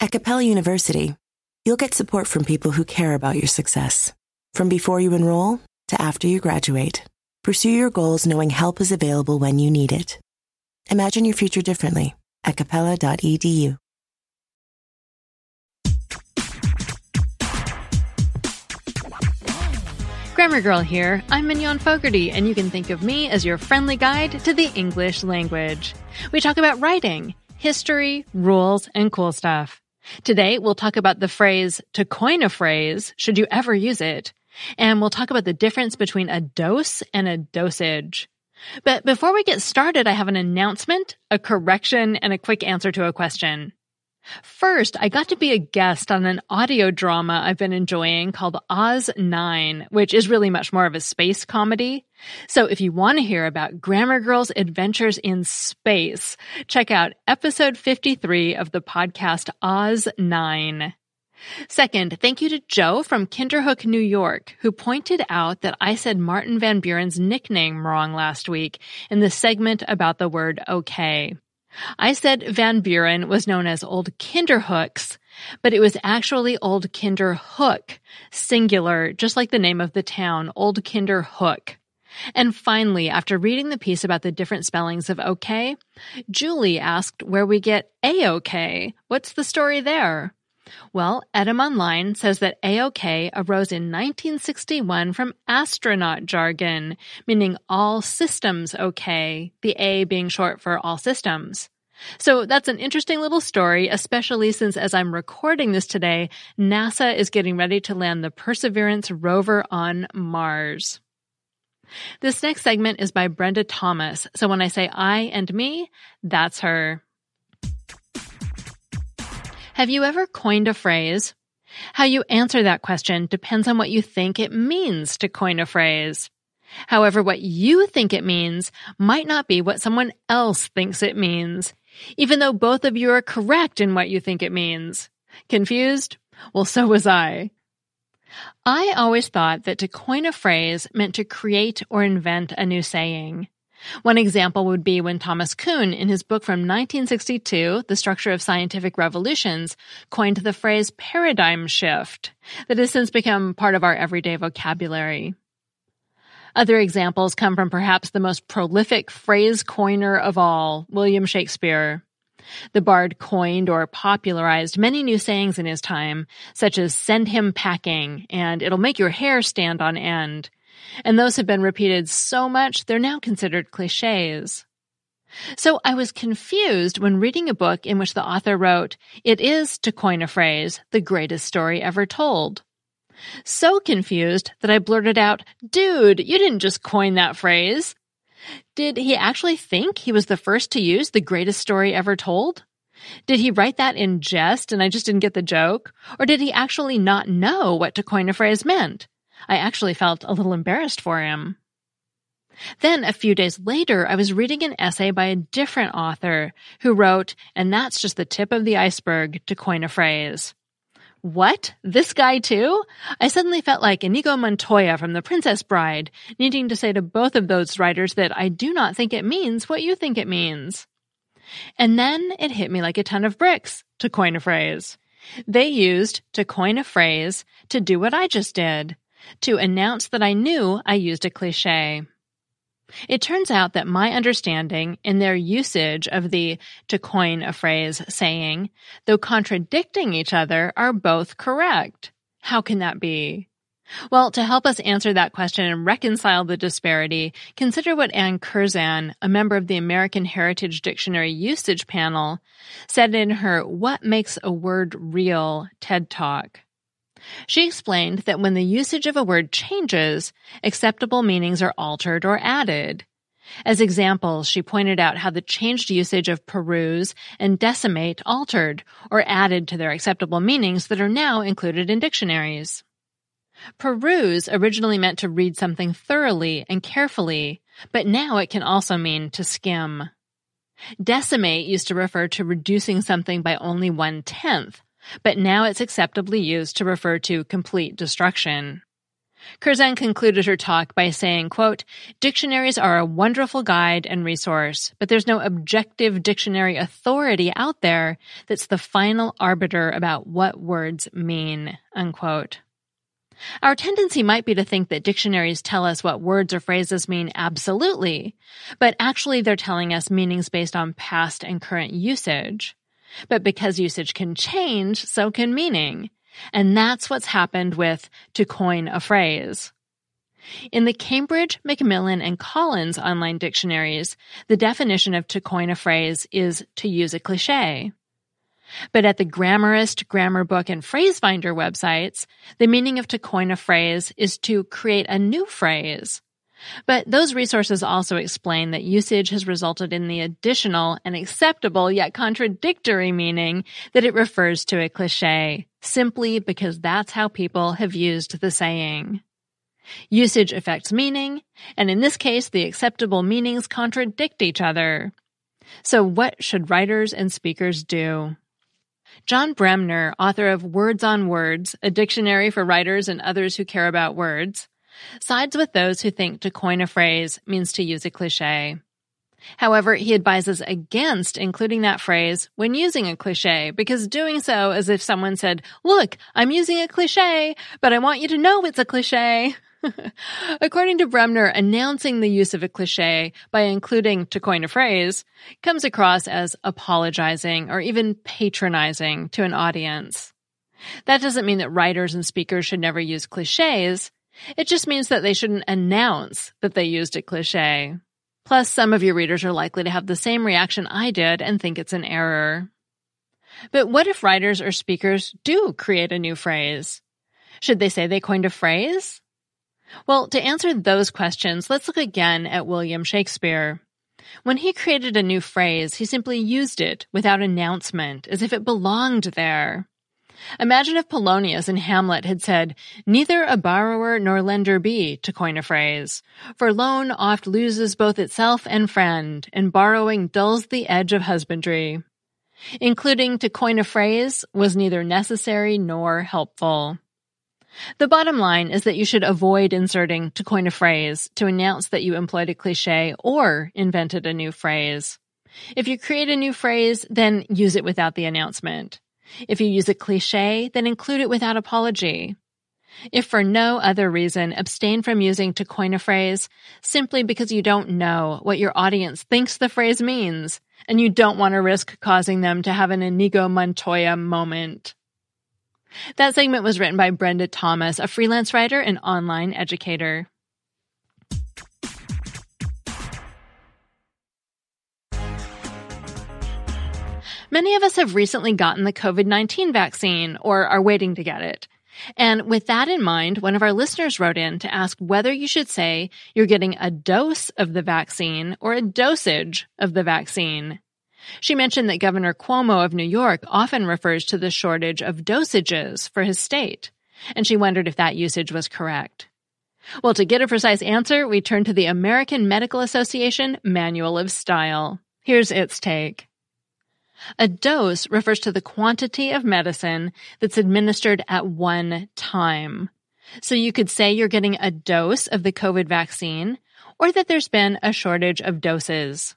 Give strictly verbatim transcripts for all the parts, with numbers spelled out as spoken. At Capella University, you'll get support from people who care about your success. From before you enroll to after you graduate, pursue your goals knowing help is available when you need it. Imagine your future differently at capella dot e d u. Grammar Girl here. I'm Mignon Fogarty, and you can think of me as your friendly guide to the English language. We talk about writing, history, rules, and cool stuff. Today, we'll talk about the phrase, to coin a phrase, should you ever use it. And we'll talk about the difference between a dose and a dosage. But before we get started, I have an announcement, a correction, and a quick answer to a question. First, I got to be a guest on an audio drama I've been enjoying called Oz nine, which is really much more of a space comedy. So if you want to hear about Grammar Girl's adventures in space, check out episode fifty-three of the podcast Oz nine. Second, thank you to Joe from Kinderhook, New York, who pointed out that I said Martin Van Buren's nickname wrong last week in the segment about the word okay. I said Van Buren was known as Old Kinderhooks, but it was actually Old Kinderhook, singular, just like the name of the town, Old Kinderhook. And finally, after reading the piece about the different spellings of okay, Julie asked where we get A-OK. What's the story there? Well, Edom Online says that A O K arose in nineteen sixty-one from astronaut jargon, meaning all systems okay, the A being short for all systems. So that's an interesting little story, especially since as I'm recording this today, NASA is getting ready to land the Perseverance rover on Mars. This next segment is by Brenda Thomas, so when I say I and me, that's her. Have you ever coined a phrase? How you answer that question depends on what you think it means to coin a phrase. However, what you think it means might not be what someone else thinks it means, even though both of you are correct in what you think it means. Confused? Well, so was I. I always thought that to coin a phrase meant to create or invent a new saying. One example would be when Thomas Kuhn, in his book from nineteen sixty-two, The Structure of Scientific Revolutions, coined the phrase paradigm shift that has since become part of our everyday vocabulary. Other examples come from perhaps the most prolific phrase coiner of all, William Shakespeare. The bard coined or popularized many new sayings in his time, such as send him packing and it'll make your hair stand on end. And those have been repeated so much, they're now considered cliches. So I was confused when reading a book in which the author wrote, "It is, to coin a phrase, the greatest story ever told." So confused that I blurted out, "Dude, you didn't just coin that phrase." Did he actually think he was the first to use the greatest story ever told? Did he write that in jest and I just didn't get the joke? Or did he actually not know what to coin a phrase meant? I actually felt a little embarrassed for him. Then, a few days later, I was reading an essay by a different author who wrote, and that's just the tip of the iceberg, to coin a phrase. What? This guy too? I suddenly felt like Inigo Montoya from The Princess Bride, needing to say to both of those writers that I do not think it means what you think it means. And then it hit me like a ton of bricks, to coin a phrase. They used to coin a phrase to do what I just did. To announce that I knew I used a cliché. It turns out that my understanding and their usage of the to coin a phrase saying, though contradicting each other, are both correct. How can that be? Well, to help us answer that question and reconcile the disparity, consider what Ann Curzan, a member of the American Heritage Dictionary usage panel, said in her What Makes a Word Real TED Talk. She explained that when the usage of a word changes, acceptable meanings are altered or added. As examples, she pointed out how the changed usage of peruse and decimate altered or added to their acceptable meanings that are now included in dictionaries. Peruse originally meant to read something thoroughly and carefully, but now it can also mean to skim. Decimate used to refer to reducing something by only one-tenth, but now it's acceptably used to refer to complete destruction. Curzan concluded her talk by saying, quote, "Dictionaries are a wonderful guide and resource, but there's no objective dictionary authority out there that's the final arbiter about what words mean," unquote. Our tendency might be to think that dictionaries tell us what words or phrases mean absolutely, but actually they're telling us meanings based on past and current usage. But because usage can change, so can meaning. And that's what's happened with "to coin a phrase." In the Cambridge, Macmillan, and Collins online dictionaries, the definition of "to coin a phrase" is "to use a cliché." But at the Grammarist, Grammar Book, and Phrase Finder websites, the meaning of "to coin a phrase" is "to create a new phrase." But those resources also explain that usage has resulted in the additional and acceptable yet contradictory meaning that it refers to a cliché, simply because that's how people have used the saying. Usage affects meaning, and in this case, the acceptable meanings contradict each other. So what should writers and speakers do? John Bremner, author of Words on Words, a dictionary for writers and others who care about words, sides with those who think "to coin a phrase" means to use a cliché. However, he advises against including that phrase when using a cliché, because doing so is if someone said, "Look, I'm using a cliché, but I want you to know it's a cliché." According to Bremner, announcing the use of a cliché by including "to coin a phrase" comes across as apologizing or even patronizing to an audience. That doesn't mean that writers and speakers should never use clichés. It just means that they shouldn't announce that they used a cliché. Plus, some of your readers are likely to have the same reaction I did and think it's an error. But what if writers or speakers do create a new phrase? Should they say they coined a phrase? Well, to answer those questions, let's look again at William Shakespeare. When he created a new phrase, he simply used it without announcement, as if it belonged there. Imagine if Polonius in Hamlet had said, "Neither a borrower nor lender be," to coin a phrase, "for loan oft loses both itself and friend, and borrowing dulls the edge of husbandry." Including "to coin a phrase" was neither necessary nor helpful. The bottom line is that you should avoid inserting "to coin a phrase" to announce that you employed a cliché or invented a new phrase. If you create a new phrase, then use it without the announcement. If you use a cliché, then include it without apology. If for no other reason, abstain from using "to coin a phrase" simply because you don't know what your audience thinks the phrase means, and you don't want to risk causing them to have an Inigo Montoya moment. That segment was written by Brenda Thomas, a freelance writer and online educator. Many of us have recently gotten the COVID nineteen vaccine or are waiting to get it. And with that in mind, one of our listeners wrote in to ask whether you should say you're getting a dose of the vaccine or a dosage of the vaccine. She mentioned that Governor Cuomo of New York often refers to the shortage of dosages for his state, and she wondered if that usage was correct. Well, to get a precise answer, we turn to the American Medical Association Manual of Style. Here's its take. A dose refers to the quantity of medicine that's administered at one time. So you could say you're getting a dose of the COVID vaccine, or that there's been a shortage of doses.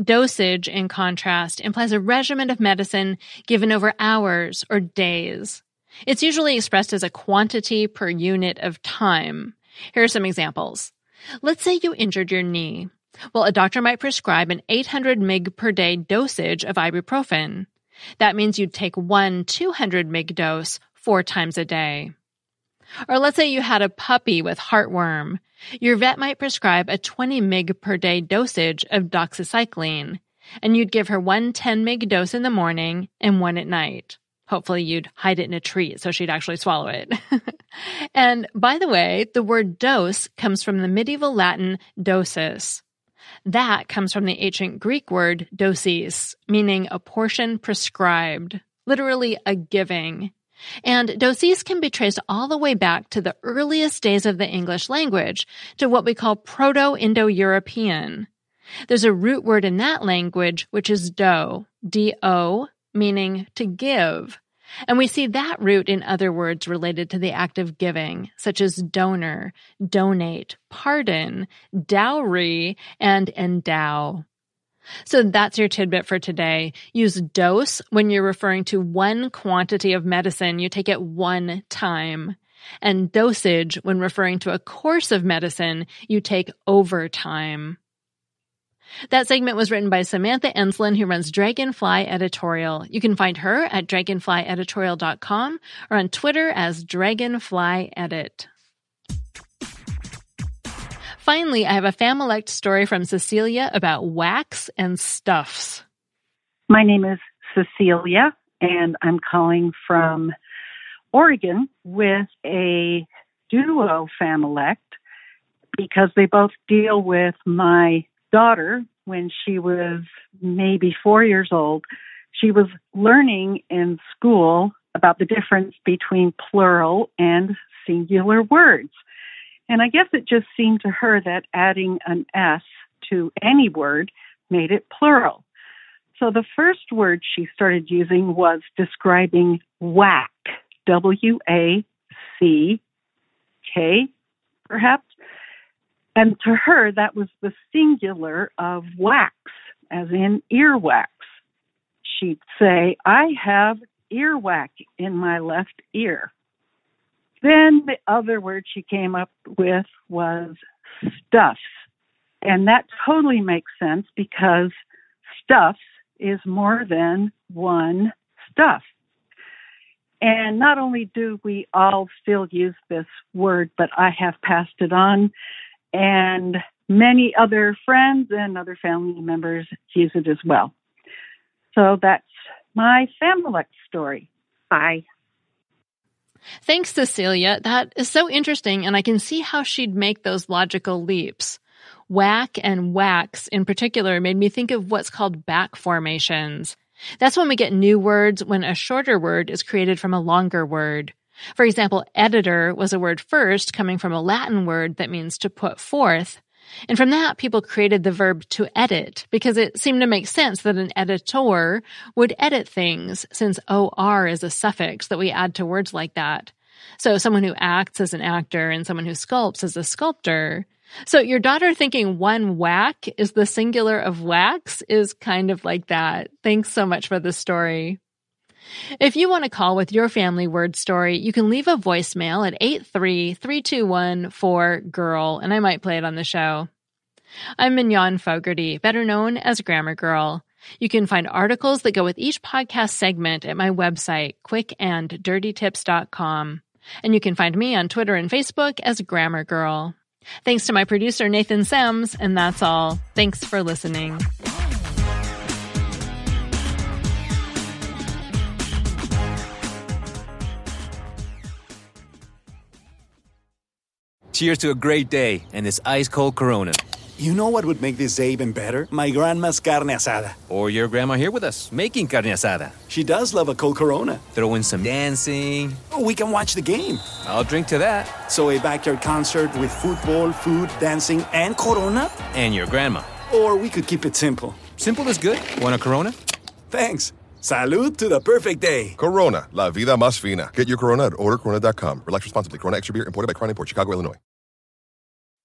Dosage, in contrast, implies a regimen of medicine given over hours or days. It's usually expressed as a quantity per unit of time. Here are some examples. Let's say you injured your knee. Well, a doctor might prescribe an eight hundred milligram per day dosage of ibuprofen. That means you'd take one two hundred milligram dose four times a day. Or let's say you had a puppy with heartworm. Your vet might prescribe a twenty milligram per day dosage of doxycycline, and you'd give her one ten milligram dose in the morning and one at night. Hopefully you'd hide it in a treat so she'd actually swallow it. And by the way, the word dose comes from the medieval Latin dosis. That comes from the ancient Greek word dosis, meaning a portion prescribed, literally a giving. And dosis can be traced all the way back to the earliest days of the English language, to what we call Proto-Indo-European. There's a root word in that language, which is do, D O, meaning to give. And we see that root in other words related to the act of giving, such as donor, donate, pardon, dowry, and endow. So that's your tidbit for today. Use dose when you're referring to one quantity of medicine you take at one time, and dosage when referring to a course of medicine you take over time. That segment was written by Samantha Enslin, who runs Dragonfly Editorial. You can find her at dragonfly editorial dot com or on Twitter as dragonflyedit. Finally, I have a Familect story from Cecilia about wax and stuffs. My name is Cecilia, and I'm calling from Oregon with a duo Familect because they both deal with my daughter. When she was maybe four years old, she was learning in school about the difference between plural and singular words. And I guess it just seemed to her that adding an S to any word made it plural. So the first word she started using was describing whack, W A C K, perhaps. And to her, that was the singular of wax, as in earwax. She'd say, I have earwax in my left ear. Then the other word she came up with was stuffs. And that totally makes sense because stuffs is more than one stuff. And not only do we all still use this word, but I have passed it on, and many other friends and other family members use it as well. So that's my Familect story. Bye. Thanks, Cecilia. That is so interesting, and I can see how she'd make those logical leaps. Whack and wax in particular made me think of what's called back formations. That's when we get new words when a shorter word is created from a longer word. For example, editor was a word first coming from a Latin word that means to put forth. And from that, people created the verb to edit because it seemed to make sense that an editor would edit things since O R is a suffix that we add to words like that. So someone who acts is an actor and someone who sculpts is a sculptor. So your daughter thinking one whack is the singular of wax is kind of like that. Thanks so much for the story. If you want to call with your family word story, you can leave a voicemail at eight three three two one four girl, and I might play it on the show. I'm Mignon Fogarty, better known as Grammar Girl. You can find articles that go with each podcast segment at my website, quick and dirty tips dot com. And you can find me on Twitter and Facebook as Grammar Girl. Thanks to my producer, Nathan Semmes, and that's all. Thanks for listening. Cheers to a great day and this ice-cold Corona. You know what would make this day even better? My grandma's carne asada. Or your grandma here with us, making carne asada. She does love a cold Corona. Throw in some dancing. Oh, we can watch the game. I'll drink to that. So a backyard concert with football, food, dancing, and Corona? And your grandma. Or we could keep it simple. Simple is good. Want a Corona? Thanks. Salud to the perfect day. Corona, la vida más fina. Get your Corona at order corona dot com. Relax responsibly. Corona Extra Beer, imported by Crown Import, Chicago, Illinois.